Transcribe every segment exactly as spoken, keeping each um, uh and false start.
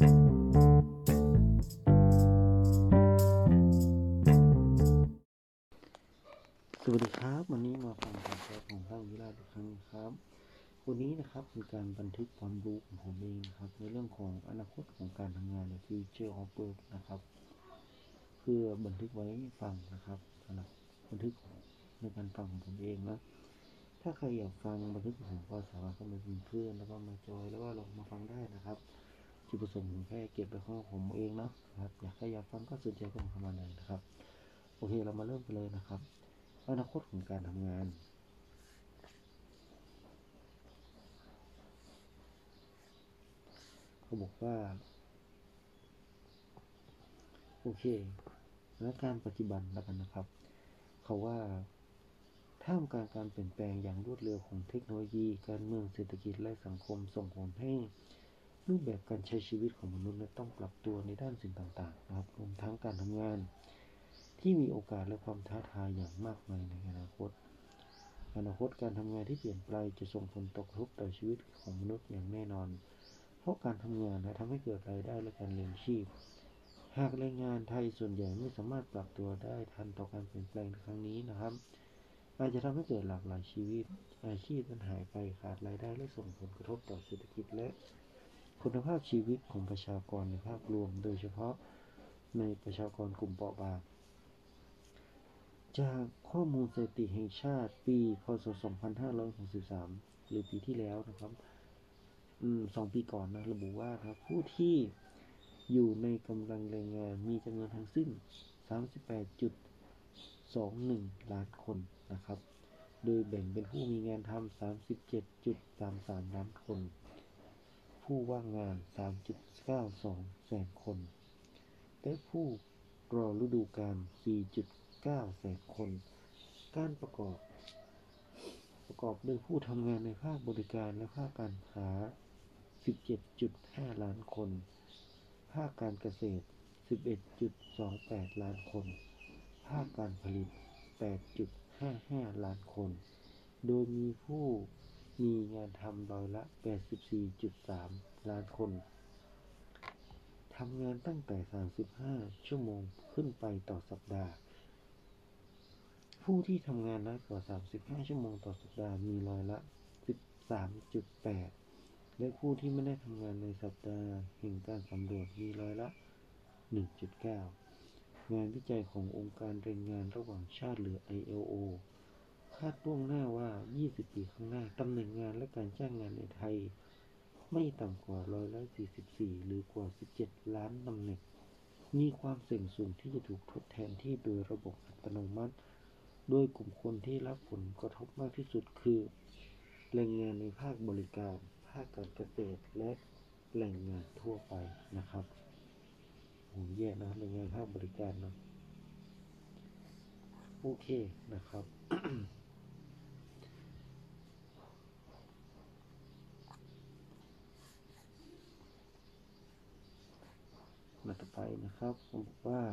สวัสดีครับวันนี้มาฟังการแชร์ของพระวิราชอีกครั้งครับวันนี้นะครับคือการบันทึกความรู้ของผมเองนะครับในเรื่องของอนาคตของการทำงานใน Future of Work นะครับเพื่อบันทึกไว้ฟังนะครับสำหรับบันทึกในการฟังของผมเองนะถ้าใครอยากฟังบันทึกของผมก็สามารถเข้ามาเป็นเพื่อนแล้วก็มาจอยแล้วก็ลองมาฟังได้นะครับจุดประสงค์ผมแค่เก็บไปข้อผมเองนะครับอยากให้อยากฟังก็สนใจก็มาทำอะไรนะครับโอเคเรามาเริ่มกันเลยนะครับอนาคตของการทำงานเขาบอกว่าโอเคและการปัจจุบันแล้วกันนะครับเขาว่าท่ามกลางการเปลี่ยนแปลงอย่างรวดเร็วของเทคโนโลยีการเมืองเศรษฐกิจและสังคมส่งผลให้รูปแบบการใช้ชีวิตของมนุษย์และต้องปรับตัวในด้านสิ่งต่างๆนะครับรวมทั้งการทำงานที่มีโอกาสและความท้าทายอย่างมากมายในอนาคตอนาคตการทำงานที่เปลี่ยนไปจะส่งผลกระทบต่อชีวิตของมนุษย์อย่างแน่นอนเพราะการทำงานนะทำให้เกิดรายได้และการเลี้ยงชีพหากแรงงานไทยส่วนใหญ่ไม่สามารถปรับตัวได้ทันต่อการเปลี่ยนแปลงครั้งนี้นะครับอาจจะทำให้เกิดหลากหลายชีวิตอาชีพมันหายไปขาดรายได้และส่งผลกระทบต่อเศรษฐกิจและคุณภาพชีวิตของประชากรในภาพรวมโดยเฉพาะในประชากรกลุ่มเปราะบางจากข้อมูลสถิติแห่งชาติปีพ.ศ. สองพันห้าร้อยหกสิบสามหรือปีที่แล้วนะครับอืมสองปีก่อนนะระบุว่าครับผู้ที่อยู่ในกำลังแรงงานมีจำนวนทั้งสิ้น สามสิบแปดจุดสองหนึ่ง ล้านคนนะครับโดยแบ่งเป็นผู้มีงานทำ สามสิบเจ็ดจุดสามสาม ล้านคนผู้ว่างงาน สามจุดเก้าสอง แสนคนและผู้รอฤดูกาล สี่.เก้าแสนคนการประกอบประกอบด้วยผู้ทำงานในภาคบริการและภาคการค้า สิบเจ็ดจุดห้า ล้านคนภาคการเกษตร สิบเอ็ดจุดสองแปด ล้านคนภาคการผลิต แปดจุดห้าห้า ล้านคนโดยมีผู้มีงานทำร้อยละ แปดสิบสี่จุดสาม ล้านคนทำงานตั้งแต่สามสิบห้าชั่วโมงขึ้นไปต่อสัปดาห์ผู้ที่ทำงานน้อยกว่าสามสิบห้าชั่วโมงต่อสัปดาห์มีร้อยละ สิบสามจุดแปด และผู้ที่ไม่ได้ทำงานในสัปดาห์แห่งการสำรวจมีร้อยละ หนึ่งจุดเก้า งานวิจัยขององค์การแรงงานระหว่างชาติหรือ ไอ แอล โอ คาดล่วงหน้าว่ายี่สิบปีข้างหน้าตำแหน่งงานและการจ้างงานในไทยไม่ต่ำกว่าร้อยละ สี่สิบสี่ หรือกว่า สิบเจ็ด ล้านตำแหน่งมีความเสี่ยงสูงที่จะถูกทดแทนที่โดยระบบอัตโนมัติโดยกลุ่มคนที่รับผลกระทบมากที่สุดคือแรงงานในภาคบริการภาคการเกษตรและแรงงานทั่วไปนะครับโหแย่นะแรงงานภาคบริการนะโอเคนะครับ มาต่อไปนะครับผมบอกว่า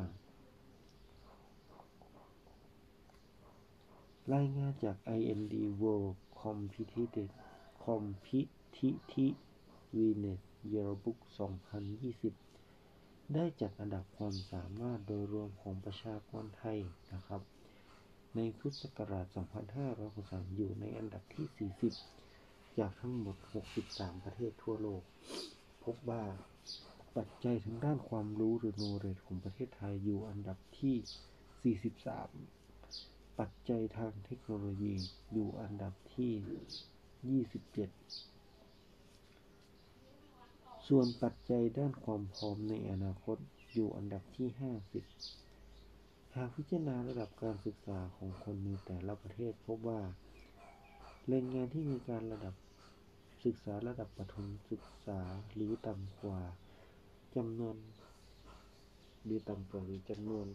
รายงานจาก ไอ เอ็ม ดี World Competitiveness Yearbook สองพันยี่สิบได้จัดอันดับความสามารถโดยรวมของประชากรไทยนะครับในพุทธศักราชสองพันห้าร้อยหกสิบสามอยู่ในอันดับที่ สี่สิบจากทั้งหมดหกสิบสามประเทศทั่วโลกพบว่าปัจจัยทางด้านความรู้หรือ knowledge ของประเทศไทยอยู่อันดับที่ สี่สิบสามปัจจัยทางเทคโนโลยีอยู่อันดับที่ ยี่สิบเจ็ด ส่วนปัจจัยด้านความพร้อมในอนาคตอยู่อันดับที่ ห้าสิบ หากพิจารณาระดับการศึกษาของคนในแต่ละประเทศพบว่าแรงงานที่มีการระดับศึกษาระดับประถมศึกษาหรือต่ำกว่าจำนวนหรือต่ำกว่าหรือจำนวน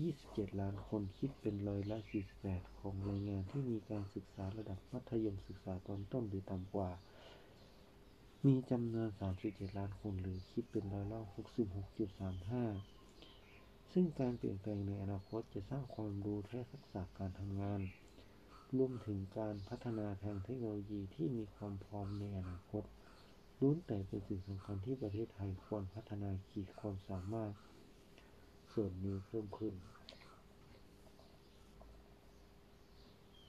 ยี่สิบเจ็ดล้านคนคิดเป็นร้อยละสี่สิบแปดของแรงงานที่มีการศึกษาระดับมัธยมศึกษาตอนต้นหรือต่ำกว่ามีจำนวนสามสิบเจ็ดล้านคนหรือคิดเป็นร้อยละ หกสิบหกจุดสามห้า ซึ่งการเปลี่ยนแปลงในอนาคตจะสร้างความรู้และทักษะการทำงานรวมถึงการพัฒนาทางเทคโนโลยีที่มีความพร้อมในอนาคต ล้วนแต่เป็นสิ่งสำคัญที่ประเทศไทยควรพัฒนาขีดความสามารถส่วนนี้เพิ่มขึ้น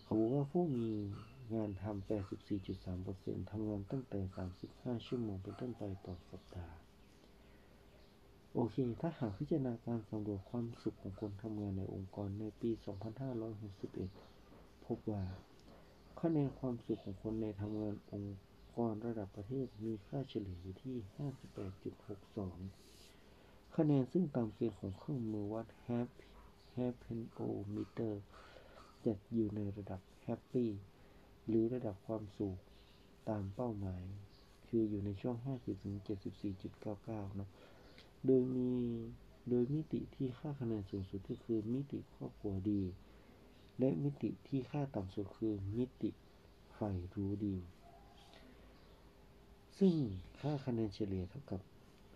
เขาบอกว่าผู้มีงานทำ แปดสิบสี่จุดสามเปอร์เซ็นต์ ทำงานตั้งแต่สามสิบห้าชั่วโมงเป็นต้นไปต่อสัปดาห์โอเคถ้าหากพิจารณาการสำรวจความสุขของคนทำงานในองค์กรในปี สองพันห้าร้อยหกสิบเอ็ด พบว่าคะแนนความสุขของคนในทำงานองค์กรระดับประเทศมีค่าเฉลี่ยอยู่ที่ ห้าสิบแปดจุดหกสอง คะแนนซึ่งตามเกณฑ์ของเครื่องมือวัด แฮปปี้โอมิเตอร์ จัดอยู่ในระดับ Happy หรือระดับความสุขตามเป้าหมายคืออยู่ในช่วง ห้าสิบถึงเจ็ดสิบสี่จุดเก้าเก้า นะโดยมีโดยมิติที่ค่าคะแนนสูงสุดก็คือมิติครอบครัวดีและมิติที่ค่าต่ำสุดคือมิติใฝ่รู้ดีซึ่งค่าคะแนนเฉลี่ยเท่ากับ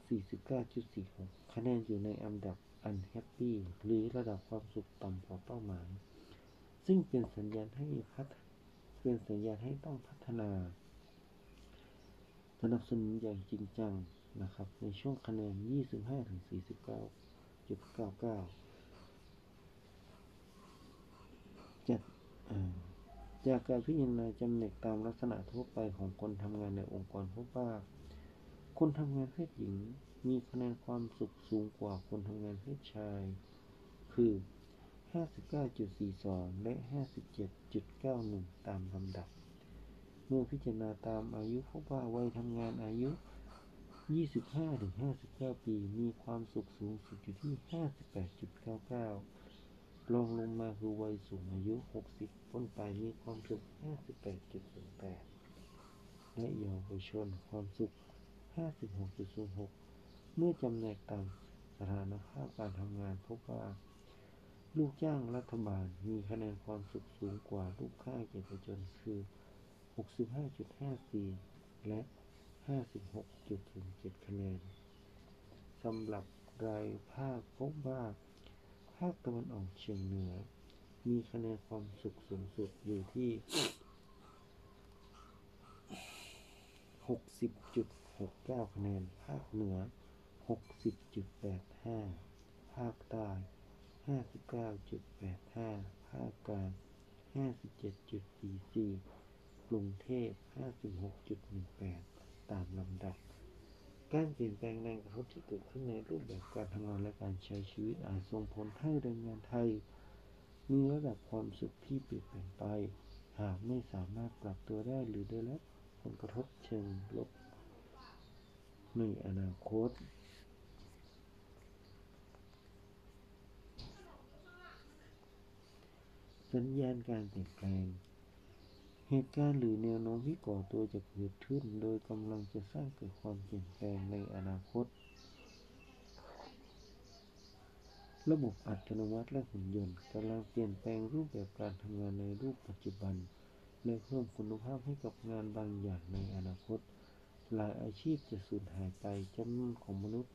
สี่สิบเก้าจุดสี่หก คะแนนอยู่ในอันดับ Unhappy หรือระดับความสุขต่ำกว่าเป้าหมายซึ่งเป็นสัญญาณให้พัฒเป็นสัญญาณให้ต้องพัฒนาสนับสนุนอย่างจริงจังนะครับในช่วงคะแนน ยี่สิบห้าถึงสี่สิบเก้าจุดเก้าเก้า จัดจากการพิจารณาจำแนกตามลักษณะทั่วไปของคนทำงานในองค์กรพบว่าคนทำงานเพศหญิงมีคะแนนความสุขสูงกว่าคนทำงานเพศชายคือ ห้าสิบเก้าจุดสี่สอง และ ห้าสิบเจ็ดจุดเก้าหนึ่ง ตามลำดับเมื่อพิจารณาตามอายุพบว่าวัยทำงานอายุ ยี่สิบห้าถึงห้าสิบเก้า ปีมีความสุขสูงสุดอยู่ที่ ห้าสิบแปดจุดเก้าเก้า รองลงมาคือวัยสูงอายุ หกสิบ ต้นไปมีความสุข ห้าสิบแปดจุดศูนย์แปด และเยาวชนความสุข ห้าสิบหกจุดศูนย์หก เมื่อจำแนกตามสถานภาพการทำงานพบว่าลูกจ้างรัฐบาลมีคะแนนความสุขสูงกว่าลูกค้าเอกชนคือ หกสิบห้าจุดห้าสี่ และ ห้าสิบหกจุดศูนย์เจ็ด คะแนนสำหรับรายภาคพบว่าภาคตะวันออกเฉียงเหนือมีคะแนนความสุขสูงสุดอยู่ที่ หกสิบจุดหกเก้า คะแนนภาคเหนือ หกสิบจุดแปดห้า ภาคใต้ ห้าสิบเก้าจุดแปดห้า ภาคกลาง ห้าสิบเจ็ดจุดสี่สี่ กรุงเทพ ห้าสิบหกจุดหนึ่งแปดตามลำดับการเปลี่ยนแปลงแรงกระทบที่เกิดขึ้นในรูปแบบการทำงานและการใช้ชีวิตอาจส่งผลให้แรงงานไทยมีระดับความสุขที่เปลี่ยนแปลงไปหากไม่สามารถปรับตัวได้หรือได้รับผลกระทบเชิงลบในอนาคตสัญญาณการเปลี่ยนแปลงเหตุการณ์หรือแนวโน้มที่ก่อตัวจะเกิดขึ้นโดยกำลังจะสร้างเกิดความเปลี่ยนแปลงในอนาคตระบบอัตโนมัติและหุ่นยนต์กำลังเปลี่ยนแปลงรูปแบบการทำงานในรูปปัจจุบันและเพิ่มคุณภาพให้กับงานบางอย่างในอนาคตหลายอาชีพจะสูญหายไปจำนวนของมนุษย์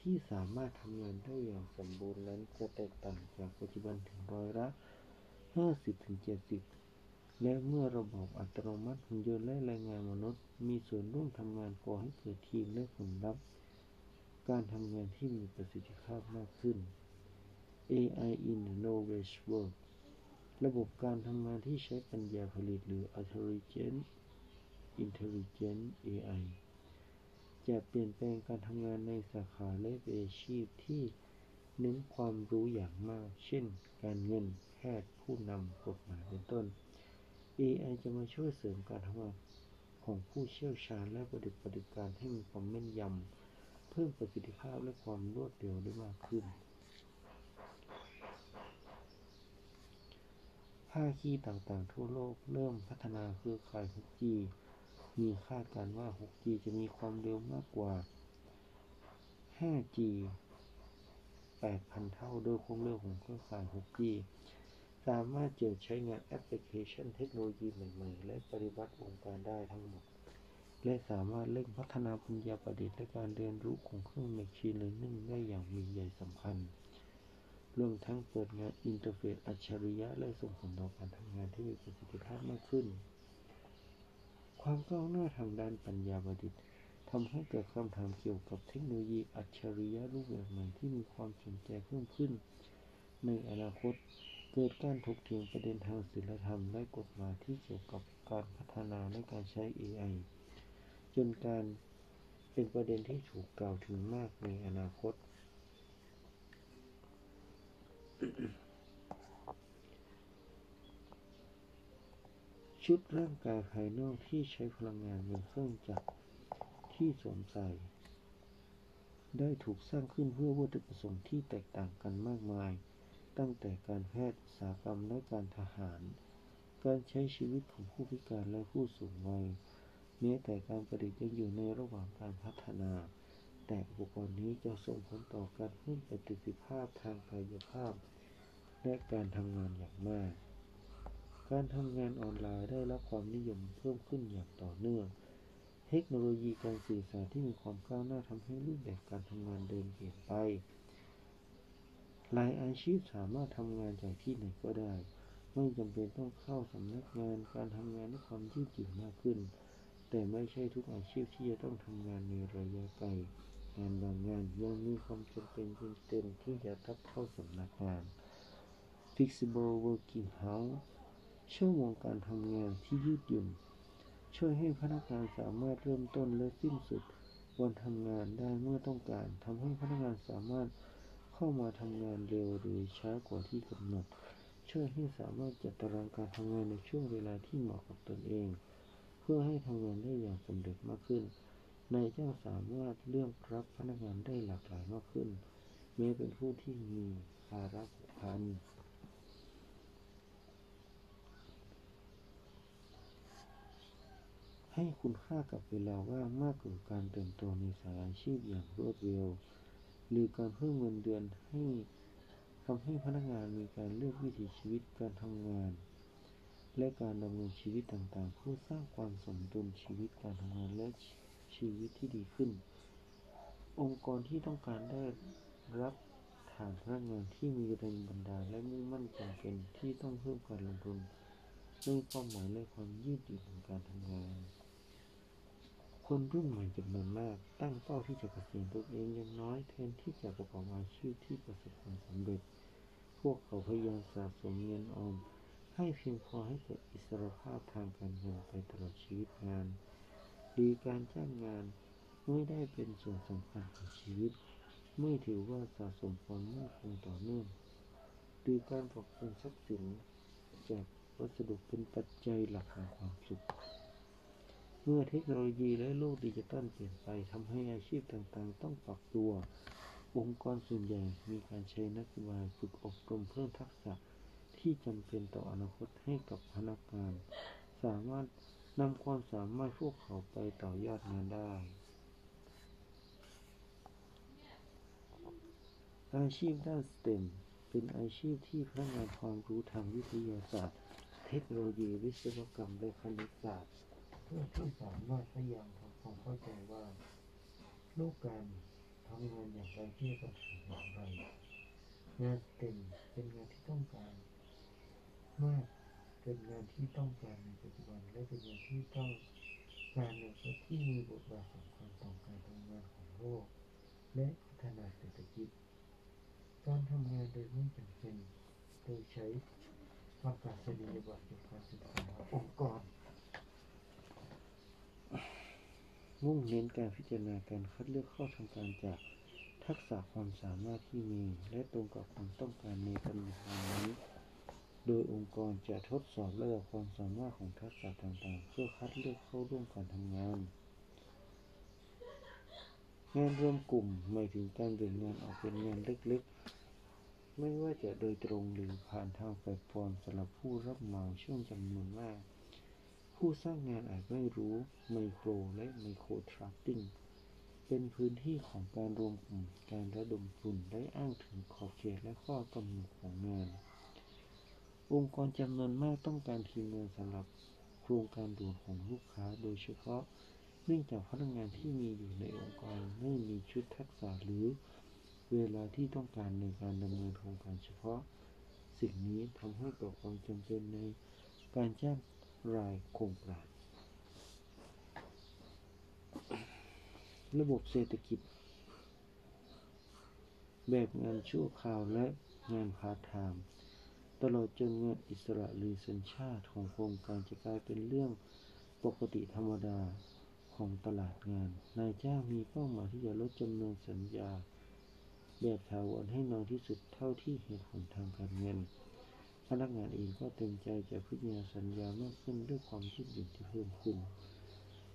ที่สามารถทำงานได้อย่างสมบูรณ์นั้นจะแตกต่างจากปัจจุบันถึงร้อยละ ห้าสิบถึงเจ็ดสิบและเมื่อระบบอัตโนมัติหุ่นยนต์และแรงงานมนุษย์มีส่วนร่วมทำงานก่อให้เกิดทีมและผลลัพธ์การทำงานที่มีประสิทธิภาพมากขึ้น เอ ไอ in knowledge work ระบบการทำงานที่ใช้ปัญญาผลิตหรือ Artificial Intelligence เอ ไอ จะเปลี่ยนแปลงการทำงานในสาขาและอาชีพที่เน้นความรู้อย่างมากเช่นการเงินแพทย์ผู้นำกฎหมายเป็นต้นเอ ไอ จะมาช่วยเสริมการทำงานของผู้เชี่ยวชาญและประดิษฐ์ประดิษฐ์การให้มีความแม่นยำเพิ่มประสิทธิภาพและความรวดเร็วได้มากขึ้นภาคีต่างๆทั่วโลกเริ่มพัฒนาเครือข่าย หกจี มีคาดการณ์ว่า หกจี จะมีความเร็วมากกว่า ห้าจี แปดพัน เท่าโดยความเร็วของเครือข่าย หกจีสามารถเจอใช้งานแอปพลิเคชันเทคโนโลยีใหม่ๆและปฏิวัติองค์การได้ทั้งหมดและสามารถเร่งพัฒนาปัญญาประดิษฐ์และการเรียนรู้ของเครื่อง Machine Learning ได้อย่างมีนัยสำคัญรวมทั้งเปิดงานอินเทอร์เฟซอัจฉริยะและส่งผลต่อการทำงานที่มีประสิทธิภาพมากขึ้นความก้าวหน้าทางด้านปัญญาประดิษฐ์ ทำให้เกิดคำถามเกี่ยวกับเทคโนโลยีอัจฉริยะรูปแบบใหม่ที่มีความสนใจเพิ่มขึ้นในอนาคตเกิดการถกเถียงประเด็นทางศีลธรรมและกฎหมายที่เกี่ยวกับการพัฒนาและการใช้ เอ ไอ จนการเป็นประเด็นที่ถูกกล่าวถึงมากในอนาคต ชุดร่างกายภายนอกที่ใช้พลังงานเป็นเครื่องจักรที่สวมใส่ได้ถูกสร้างขึ้นเพื่อวัตถุประสงค์ที่แตกต่างกันมากมายตั้งแต่การแพทย์อุตสาหกรรมและการทหารการใช้ชีวิตของผู้พิการและผู้สูงวัยแม้แต่การประดิษฐ์ยังอยู่ในระหว่างการพัฒนาแต่อุปกรณ์นี้จะส่งผลต่อการเพิ่มประสิทธิภาพทางกายภาพและการทำงานอย่างมากการทำงานออนไลน์ได้รับความนิยมเพิ่มขึ้นอย่างต่อเนื่องเทคโนโลยีการสื่อสารที่มีความก้าวหน้าทำให้รูปแบบการทำงานเดินเปลี่ยนไปหลายอาชีพสามารถทำงานจากที่ไหนก็ได้ไม่จำเป็นต้องเข้าสำนักงานการทำงานด้วยความยืดหยุ่นมากขึ้นแต่ไม่ใช่ทุกอาชีพที่จะต้องทำงานในระยะไกลงานบางงานยังมีความจำเป็นจำเป็นที่จะต้องเข้าสำนักงาน Flexible Working Hours ชั่วโมงการทำงานที่ยืดหยุ่นช่วยให้พนักงานสามารถเริ่มต้นและสิ้นสุดวันทำงานได้เมื่อต้องการทำให้พนักงานสามารถเข้ามาทำงานเร็วหรือช้ากว่าที่กำหนดช่วยให้สามารถจัดตารางการทำงานในช่วงเวลาที่เหมาะกับตนเองเพื่อให้ทำงานได้อย่างสมดุลมากขึ้นนายจ้างสามารถเลือกรับพนักงานได้หลากหลายมากขึ้นแม้เป็นผู้ที่มีภาระผูกพันให้คุณค่ากับเวลาว่างมากกว่าการเติบโตในสายอาชีพอย่างรวดเร็วหรือการเพิ่มเงินเดือนให้ทำให้พนักงานมีการเลือกวิถีชีวิตการทำงานและการดำเนินชีวิตต่างๆเพื่อสร้างความสมดุลชีวิตการทำงานและชีวิตที่ดีขึ้นองค์กรที่ต้องการได้รับฐานพนักงานที่มีแรงบันดาลและมุ่งมั่นจำเป็นที่ต้องเพิ่มการลงทุนเพื่อเป้าหมายและความยืดหยุ่นของการทำงานคนรุ่นใหม่จำนวนมากตั้งเป้าที่จะเกษียณตัวเองอย่างน้อยแทนที่จะประกอบอาชีพที่ประสบความสำเร็จพวกเขาพยายามสะสมเงินออมให้เพียงพอให้เกิดอิสรภาพทางการเงินไปตลอดชีวิตงานดีการจ้างงานไม่ได้เป็นส่วนสำคัญของชีวิตไม่ถือว่าสะสมความมั่นคงต่อเนื่องหรือการปรับปรุงทรัพย์สินจากวัสดุเป็นปัจจัยหลักของความสุขเมื่อเทคโนโลยีและโลกดิจิทัลเปลี่ยนไปทำให้อาชีพต่างๆต้องปรับตัวองค์กรส่วนใหญ่มีการใช้นักวิจัยฝึกอบรมเพิ่มทักษะที่จำเป็นต่ออนาคตให้กับพนักงานสามารถนำความสามารถพวกเขาไปต่อยอดงานได้อาชีพด้าน สเต็ม เป็นอาชีพที่พนักงานความรู้ทางวิทยาศาสตร์เทคโนโลยีวิศวกรรมและคณิตศาสตร์เพื่อที่สามารถพยายามทำความเข้าใจว่าโลกการทำงานอย่างไรที่ต้องทำอย่างไรงานเต็มเป็นงานที่ต้องการมากเป็นงานที่ต้องการในปัจจุบันและเป็นงานที่ต้องการในประเทศที่มีบทบาทสำคัญต่อการทำงานของโลกและพัฒนาเศรษฐกิจการทำงานโดยไม่จำเป็นโดยใช้ประกาศนียบัตรจากการศึกษาองค์กรมุ่งเน้นการพิจารณาการคัดเลือกข้อทำการจากทักษะความสามารถที่มีและตรงกับความต้องการในตำแหน่งนี้โดยองค์กรจะทดสอบระดับความสามารถของทักษะต่างๆเพื่อคัดเลือกเข้าร่วมการทำงานงานรวมกลุ่มหมายถึงการแบ่งงานออกเป็นงานเล็กๆไม่ว่าจะโดยตรงหรือผ่านทางแพลตฟอร์มสำหรับผู้รับเหมาช่วงจำนวนมากผู้สร้างงานอาจไม่รู้ไมโครและไมโครทราฟติ้งเป็นพื้นที่ของการรวมกลุ่มการระดมทุนได้อ้างถึงขอบเขตและข้อกำหนดของงานองค์กรจำนวนมากต้องการทีมงานสำหรับโครงการด่วนของลูกค้าโดยเฉพาะเนื่องจากพนักงานที่มีอยู่ในองค์กรไม่มีชุดทักษะหรือเวลาที่ต้องการในการดำเนินโครงการเฉพาะสิ่งนี้ทำให้เกิดความจำเป็นในการจ้างรายโครงการ ระบบเศรษฐกิจแบบงานชั่วคราวและงานพาร์ทไทม์ตลอดจนงานอิสระหรือสัญชาติของโครงการจะกลายเป็นเรื่องปกติธรรมดาของตลาดงานนายจ้างมีเป้าหมายที่จะลดจำนวนสัญญาแบบถาวรให้น้อยที่สุดเท่าที่เหตุผลทางการเงินพนักงานเองก็เต็มใจจะพิจารณาสัญญามากขึ้นด้วยความยืดหยุ่นที่เพิ่มขึ้น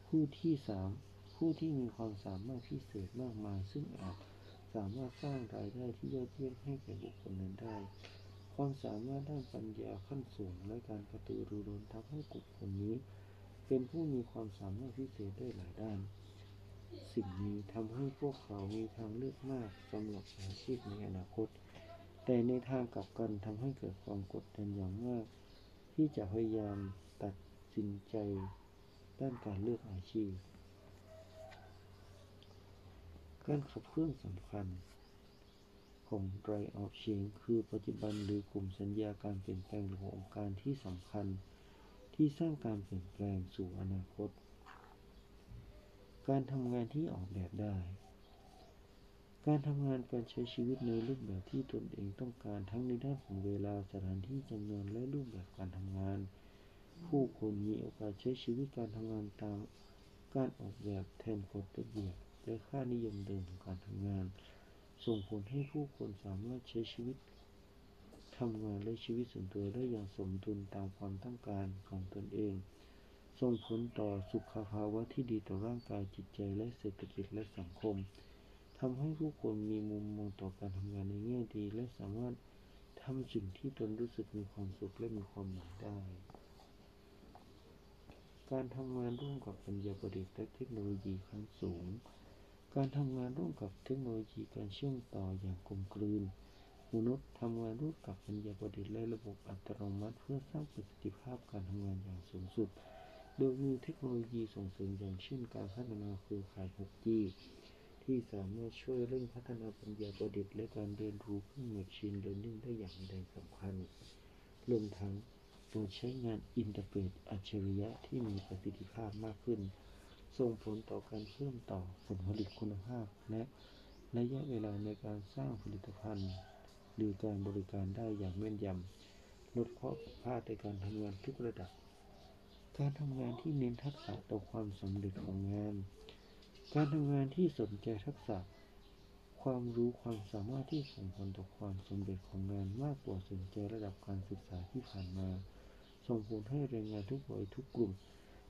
ผู้ที่สามผู้ที่มีความสามารถพิเศษมากมายซึ่งอาจสามารถสร้างรายได้ที่ยอดเยี่ยมให้แก่บุคคลนั้นได้ความสามารถด้านปัญญาขั้นสูงและการกระตือรือร้นทำให้กลุ่มคนนี้เป็นผู้มีความสามารถพิเศษได้หลายด้านสิ่งนี้ทำให้พวกเขามีทางเลือกมากสำหรับอาชีพในอนาคตแต่ในทางกลับกันทำให้เกิดความกดดันอย่างมากที่จะพยายามตัดสินใจด้านการเลือกอาชีพการขับเคลื่อนสำคัญของ Right of Change คือปัจจุบันหรือกลุ่มสัญญาการเปลี่ยนแปลงขององค์การที่สำคัญที่สร้างการเปลี่ยนแปลงสู่อนาคตการทำงานที่ออกแบบได้การทำงานการใช้ชีวิตในรูปแบบที่ตนเองต้องการทั้งในด้านของเวลาสถานที่จำนวนและรูปแบบการทำงานผู้คนมีโอกาสใช้ชีวิตการทำงานตามการออกแบบแทนกฎระเบียบและค่านิยมเดิมของการทำงานส่งผลให้ผู้คนสามารถใช้ชีวิตทำงานและชีวิตส่วนตัวได้อย่างสมดุลตามความต้องการของตนเองส่งผลต่อสุขภาวะที่ดีต่อร่างกายจิตใจและเศรษฐกิจและสังคมทำให้ผู้คนมีมุมมองต่อการทำงานในแง่ดีและสามารถทำสิ่งที่ตนรู้สึกมีความสุขและมีความหมายได้การทำงานร่วมกับปัญญาประดิษฐ์และเทคโนโลยีขั้นสูงการทำงานร่วมกับเทคโนโลยีการเชื่อมต่ออย่างกลมกลืนมนุษย์ทำงานร่วมกับปัญญาประดิษฐ์และระบบอัตโนมัติเพื่อสร้างประสิทธิภาพการทำงานอย่างสูงสุดโดยมีเทคโนโลยีส่งเสริมอย่างเช่นการพัฒนาเครือข่าย หกจี ที่สามารถช่วยเร่งพัฒนาปัญญาประดิษฐ์และการเรียนรู้เพื่อ Machine Learning ได้อย่างมีนัยสำคัญรวมทั้งการใช้งานอินเทอร์เฟซอัจฉริยะที่มีประสิทธิภาพมากขึ้นส่งผลต่อการเพิ่มต่อผลผลิตคุณภาพและระยะเวลาในการสร้างผลิตภัณฑ์หรือการบริการได้อย่างแม่นยำลดข้อผิดพลาดในการทำงานทุกระดับการทำงานที่เน้นทักษะต่อความสำเร็จของงานการทำงานที่สนใจทักษะความรู้ความสามารถที่ส่งผลต่อความสำเร็จของงานมากกว่าสนใจระดับการศึกษาที่ผ่านมาส่งผลให้แรงงานทุกวัยทุกกลุ่ม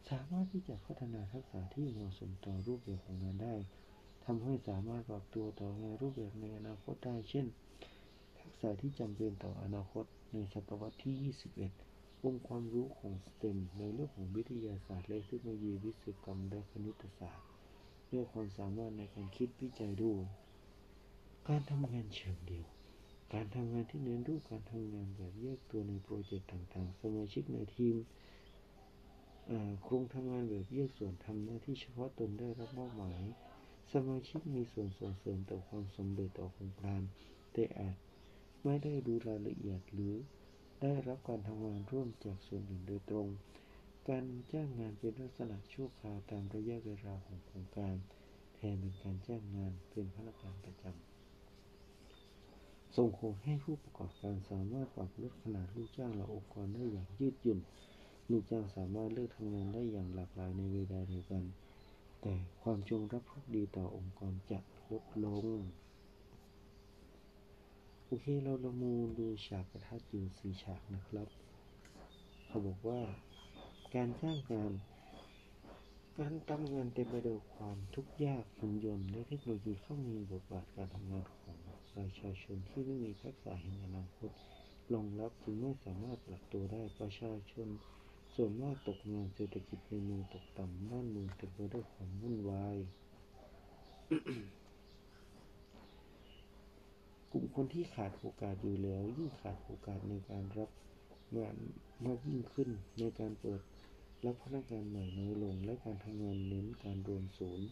สามารถที่จะพัฒนาทักษะที่เหมาะสมต่อรูปแบบของงานได้ทำให้สามารถปรับตัวต่องานรูปแบบในอนาคตได้เช่นทักษะที่จำเป็นต่ออนาคตในศตวรรษที่ยี่สิบเอ็ดองค์ความรู้ของ เอส ที อี เอ็ม ในเรื่องของวิทยาศาสตร์และเทคโนโลยีวิศวกรรมและคณิตศาสตร์ด้วยความสามารถในการคิดวิจัยด้วยการทำงานเชิงเดี่ยวการทำงานที่เน้นรูปการทำงานแบบแยกตัวในโปรเจกต์ต่างๆสมาชิกในทีมโครงทำงานแบบแยกส่วนทำหน้าที่เฉพาะตนได้รับมอบหมายสมาชิกมีส่วนส่งเสริมต่อความสำเร็จต่อโครงการแต่อาจไม่ได้รู้รายละเอียดหรือได้รับการทำงานร่วมจากส่วนอื่นโดยตรงการจ้างงานเป็นลักษณะชั่วคราวตามระยะเวลาของโครงการแทนเป็นการจ้างงานเป็นพนักงานประจำส่งผลให้ผู้ประกอบการสามารถปรับลดขนาดลูกจ้างและองค์กรได้อย่างยืดหยุ่นลูกจ้างสามารถเลือกทำงานได้อย่างหลากหลายในเวลาเดียวกันแต่ความจงรักภักดีต่อองค์กรจะลดลงโอเคเราลองมาดูฉากกระทัดอยู่สี่ฉากนะครับเขาบอกว่าการจ้างงานการทำงานเต็มไปด้วยความทุกข์ยากหุ่นยนต์และเทคโนโลยีเข้ามีบทบาทการทำงานของประชาชนที่ไม่มีทักษะแห่งอนาคตรองรับจึงไม่สามารถปรับตัวได้ประชาชนส่วนมากตกงานเศรษฐกิจในเมืองตกต่ำบ้านเมืองเต็มไปด้วยความวุ่นวาย กลุ่มคนที่ขาดโอกาสอยู่แล้วยิ่งขาดโอกาสในการรับงานมากยิ่งขึ้นในการเปิดรับพนักงานใหม่น้อยลงและการทำงานเน้นการรวมศูนย์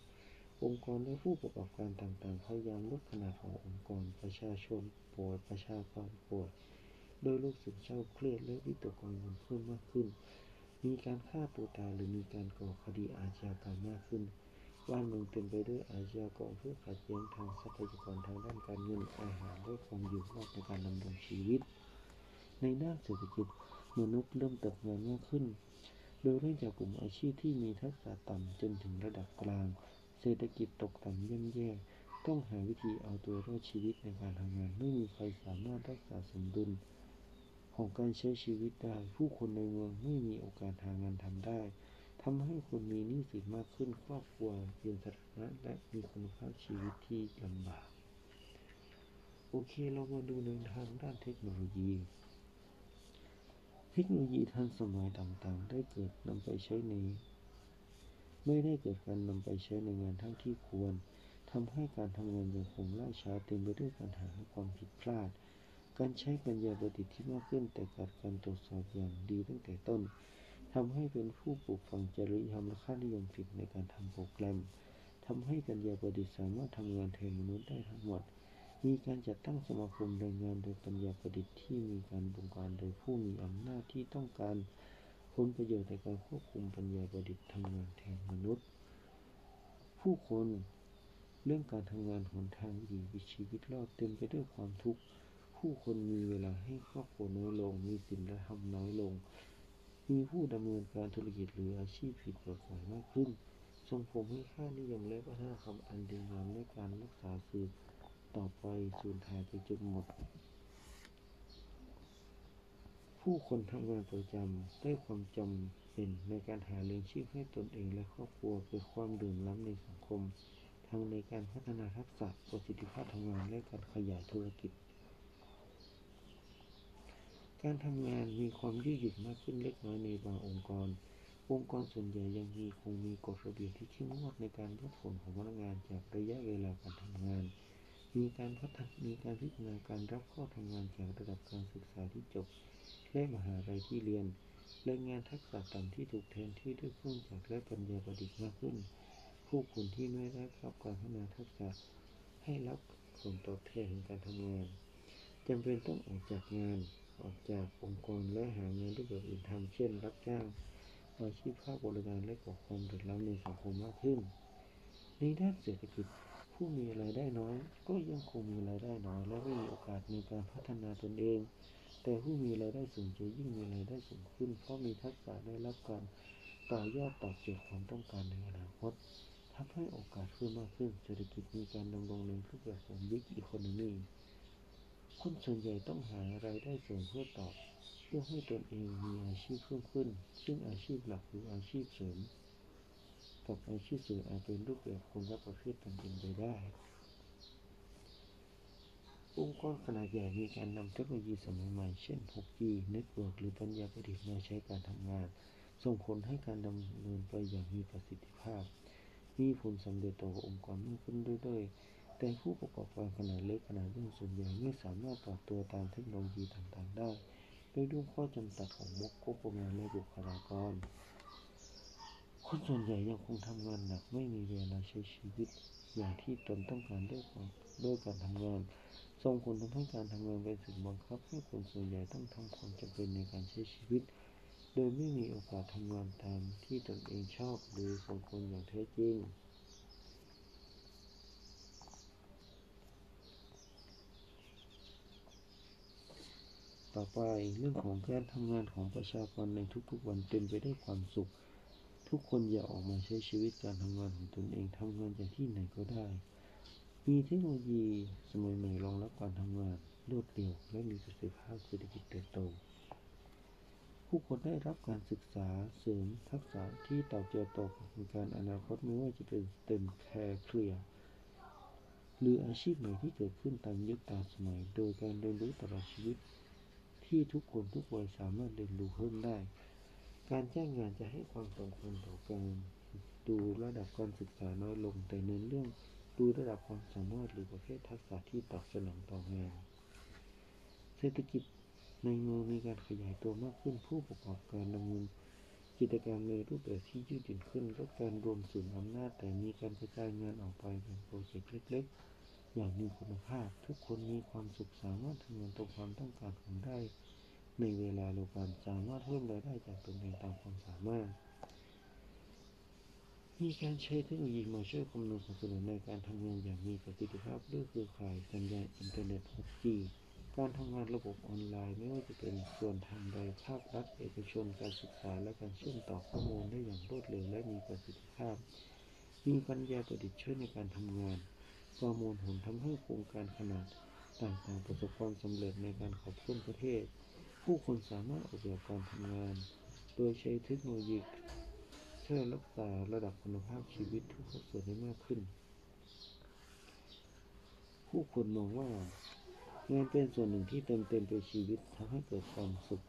องค์กรและผู้ประกอบการต่างๆพยายามลดขนาดขององค์กรประชาชนป่วยประชากรป่วยโดยโรคซึมเศร้าเครียดและวิตกกังวลเพิ่มมากขึ้นมีการฆ่าตัวตายหรือมีการก่อคดีอาชญากรรมมากขึ้น บ้านเมืองเต็มไปด้วยอาชญากรผู้ขัดแย้งทางทรัพยากรทางด้านการเงินอาหารและความอยู่รอดในการดำรงชีวิตในด้านเศรษฐกิจมนุษย์เริ่มเติบโตมากขึ้นโดยเนื่องจากกลุ่มอาชีพที่มีทักษะต่ำจนถึงระดับกลางเศรษฐกิจตกต่ำย่ำแย่ต้องหาวิธีเอาตัวรอดชีวิตในการทำงานไม่มีใครสามารถรักษาสมดุลของการใช้ชีวิตได้ผู้คนในเมืองไม่มีโอกาสหางานทำได้ทำให้คนมีหนี้สินมากขึ้นครอบครัวเสื่อมสถานะและมีคุณภาพชีวิตที่ลำบากโอเคเรามาดูในทางด้านเทคโนโลยีเทคโนโลยีทันสมัยต่างๆได้เกิดนำไปใช้ในไม่ได้เกิดการนำไปใช้ในงานเท่าที่ควรทำให้การทำงานยังคงล่าช้าเต็มไปด้วยปัญหาและความผิดพลาดการใช้ปัญญาประดิษฐ์ที่มากขึ้นแต่ขาดการตรวจสอบอย่างดีตั้งแต่ต้นทำให้เป็นผู้ปลูกฝังจริยธรรมและค่านิยมผิดในการทำโปรแกรมทำให้ปัญญาประดิษฐ์สามารถทำงานแทนมนุษย์ได้ทั้งหมดมีการจัดตั้งสมาคมแรงงานโดยปัญญาประดิษฐ์ที่มีการบงการโดยผู้มีอำนาจที่ต้องการผลประโยชน์ในการควบคุมปัญญาประดิษฐ์ทำงานแทนมนุษย์ผู้คนเรื่องการทำงานหนทางดีวิถีชีวิตรอดเต็มไปด้วยความทุกข์ผู้คนมีเวลาให้ครอบครัวน้อยลงมีสินธรรมน้อยลงมีผู้ดำเนินการธุรกิจหรืออาชีพผิดกฎหมายมากขึ้นส่งผลให้ค่านิยมและวัฒนธรรมอันดีงามในการรักษาสืบต่อไปสูญหายไปจนหมดผู้คนทำงานประจำได้ความจำเป็นในการหาเลี้ยงชีพให้ตนเองและครอบครัวเกิดความเหลื่อมล้ำในสังคมทั้งในการพัฒนาทักษะประสิทธิภาพทำงานและการขยายธุรกิจการทำงานมีความยืดหยุ่นมากขึ้นเล็กน้อยในบางองค์กรองค์กรส่วนใหญ่ยังมีคงมีกฎระเบียบที่เข้มงวดในการวัดผลของพนักงานจากระยะเวลาการทำงานมีการพัฒนามีการพิจารณาการรับเข้าทำงานจากระดับการศึกษาที่จบและมหาลัยที่เรียนแรงงานทักษะต่ำที่ถูกแทนที่ด้วยเครื่องจักรและปัญญาประดิษฐ์มากขึ้นผู้คนที่ไม่ได้รับการพัฒนาทักษะให้รับผลตอบแทนของการทำงานจำเป็นต้องออกจากงานออกจากองค์กรและหางานรูปแบบอื่นทำเช่นรับจ้างอาชีพภาคบริการและก่อความเดือดร้อนในสังคมมากขึ้นในด้านเศรษฐกิจผู้มีรายได้น้อยก็ยังคงมีรายได้น้อยและไม่มีโอกาสในการพัฒนาตนเองแต่ผู้มีรายได้สูงจะยิ่งมีรายได้สูงขึ้นเพราะมีทักษะได้รับการต่อยอดตอบโจทย์ความต้องการในอนาคตทำให้โอกาสเพิ่มมากขึ้นเศรษฐกิจมีการดำรงในรูปแบบของBig Economyคนส่วนใหญ่ต้องหารายได้เสริมเพื่อตอบเพื่อให้ตนเองมีอาชีพเพิ่มขึ้นซึ่งอาชีพหลักหรืออาชีพเสริมกับอาชีพเสริมอาจเป็นรูปแบบคนละประเภทกันเป็นไปได้องค์กรขนาดใหญ่มีการนำเทคโนโลยีสมัยใหม่เช่น หกจี Network หรือปัญญาประดิษฐ์มาใช้การทำงานส่งผลให้การดำเนินไปอย่างมีประสิทธิภาพมีผลสำเร็จต่อองค์กรมากขึ้นเรื่อยๆแต่ผู้ประกอบการขนาดเล็กขนาดย่อมส่วนใหญ่ไม่สามารถปรับตัวตามเทคโนโลยีต่างๆได้ด้วยด้วยข้อจำกัดของงบประมาณและบุคลากรคนส่วนใหญ่ยังคงทำงานหนักไม่มีเวลาใช้ชีวิตอย่างที่ตนต้องการด้วยความด้วยการทำงานส่งผลทำให้การทำงานเป็นสิ่งบังคับให้คนส่วนใหญ่ต้องทำความจำเป็นในการใช้ชีวิตโดยไม่มีโอกาสทำงานตามที่ตนเองชอบหรือสมควรอย่างแท้จริงต่อไปเรื่องของการทำงานของประชากรในทุกๆวันเต็มไปด้วยความสุขทุกคนอย่าออกมาใช้ชีวิตการทำงานของตนเองทำงานจากที่ไหนก็ได้มีเทคโนโลยีสมัยใหม่รองรับการทำงานรวดเร็วและมีประสิทธิภาพเศรษฐกิจเติบโตผู้คนได้รับการศึกษาเสริมทักษะที่ตอบโจทย์ต่อการอนาคตไม่ว่าจะเป็น เอส ที อี เอ็ม Careerหรืออาชีพใหม่ที่เกิดขึ้นตามยุคตามสมัยโดยการเรียนรู้ตลอดชีวิตที่ทุกคนทุกวัยสามารถเรียนรู้เพิ่มได้การจ้างงานจะให้ความสำคัญต่อการดูระดับการศึกษาน้อยลงแต่เน้นเรื่องดูระดับความสามารถหรือประเภททักษะที่ตอบสนองต่องานเศรษฐกิจในเมืองมีการขยายตัวมากขึ้นผู้ประกอบการดำเนินกิจการในรูปแบบที่ยืดหยุ่นขึ้นและการรวมศูนย์อำนาจแต่มีการกระจายงานออกไปเป็นโปรเจกต์เล็กๆอย่างมีคุณภาพทุกคนมีความสุขสามารถทำงานตามความต้องการของได้ในเวลาโลกาสามารถเพิ่มรายได้จากตนเองตามความสามารถ มีการใช้เทคโนโลยีมาช่วยคำนวณสัดส่วนในการทำงานอย่างมีประสิทธิภาพด้วยเครือข่ายสัญญาณอินเทอร์เน็ต โฟร์จี การทำงานระบบออนไลน์ไม่ว่าจะเป็นส่วนทางใดภาครัฐเอกชนการศึกษาและการเชื่อมต่อข้อมูลได้อย่างรวดเร็วและมีประสิทธิภาพมีปัญญาประดิษฐ์ช่วยในการทำงานประมวลผลทำให้โครงการขนาดต่างๆประสบความสำเร็จในการขับเคลื่อนประเทศผู้คนสามารถออกแบบการทำงานโดยใช้เทคโนโลยีช่วยรักษาระดับคุณภาพชีวิตทุกส่วนให้มากขึ้นผู้คนมองว่างานเป็นส่วนหนึ่งที่เติมเต็มไปชีวิตทำให้เกิดความสุข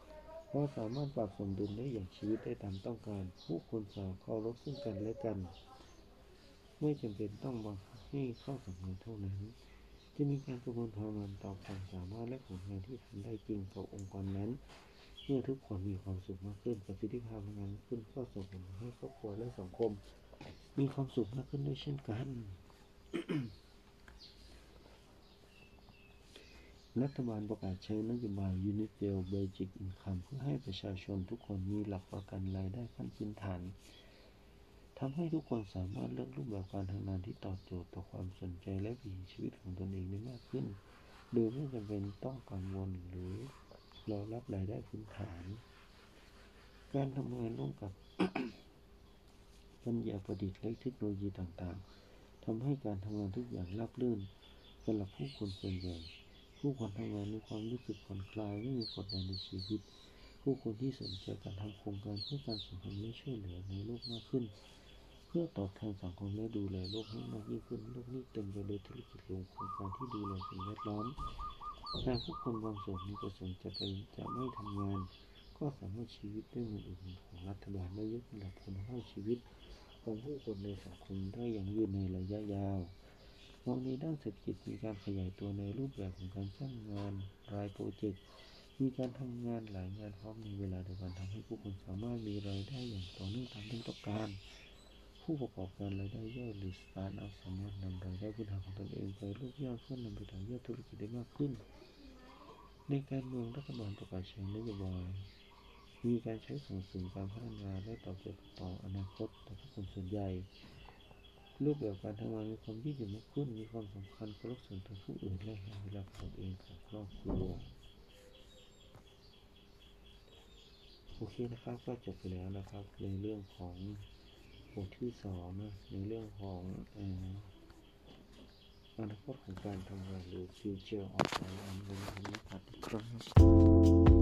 เพราะสามารถปรับสมดุลได้อย่างชีวิตได้ตามต้องการผู้คนสามารถเคารพซึ่งกันและกันไม่จำเป็นต้องบังคับให้เข้าสังคมเท่านั้นจะมีการประเมินผลตอบความสามารถและผลงานที่ทำได้จริงต่อองค์กรนั้นเมื่อทุกคนมีความสุขมากขึ้นประสิทธิภาพงานขึ้นก็ส่งผลให้ครอบครัวและสังคมมีความสุขมากขึ้นด้วยเช่นกัน รัฐบาลประกาศใช้นโยบาย Universal Basic Income เพื่อให้ประชาชนทุกคนมีหลักประกันรายได้ขั้นพื้นฐานทำให้ทุกคนสามารถเลือกรูปแบบการทำงานที่ตอบโจทย์ต่อความสนใจและวิถีชีวิตของตนเองได้มากขึ้นโดยไม่จำเป็นต้องกังวลหรือรอรับรายได้พื้นฐานการทำงานร่วมกับ ปัญญาประดิษฐ์และเทคโนโลยีต่างๆทำให้การทำงานทุกอย่างราบรื่นสำหรับผู้คนส่วนใหญ่ผู้คนทำงานมีความรู้สึกผ่อนคลายไม่มีกดดันในชีวิตผู้คนที่สนใจการทำโครงการเพื่อการสังคมและช่วยเหลือในโลกมากขึ้นเพื่อตอบแทนสังคมและดูแลโลกให้มากยิ่งขึ้นโลกนี้เต็มไปด้วยธุรกิจรวมโครงการที่ดูแลสิ่งแวดล้อมหากผู้คนบางส่วนมีประสงค์จะไปจะไม่ทำงานก็สามารถชีวิตด้วยเงินอุดหนุนของรัฐบาลได้ยกระดับคุณภาพชีวิตของผู้คนในสังคมได้อย่างยืนในระยะยาวมองในด้านเศรษฐกิจมีการขยายตัวในรูปแบบของการสร้างงานรายโปรเจกต์มีการทำงานหลายงานพร้อมในเวลาเดียวกันทำให้ผู้คนสามารถมีรายได้อย่างต่อเนื่องตามที่ต้องการผู้ประกอบการรายได้ย่อยหรือสตาร์ทอัพสามารถนำรายได้พื้นฐานของตนเองไปลูกย่อยเพื่อนำไปต่อยอดธุรกิจได้มากขึ้นในการเมืองรัฐบาลประกาศใช้นโยบายมีการใช้ส่งเสริมการพัฒนาและตอบโจทย์ต่ออนาคตต่อผู้คนส่วนใหญ่รูปแบบการทำงานมีความยืดหยุ่นมากขึ้นมีความสำคัญกับลูกส่วนตัวผู้อื่นและเวลาของตนเองกับครอบครัวโอเคนะครับก็จบไปแล้วนะครับในเรื่องของบทที่สองนะในเรื่องของอนาคตของการทำงานหรือ Future of Work อันนี้นะครับ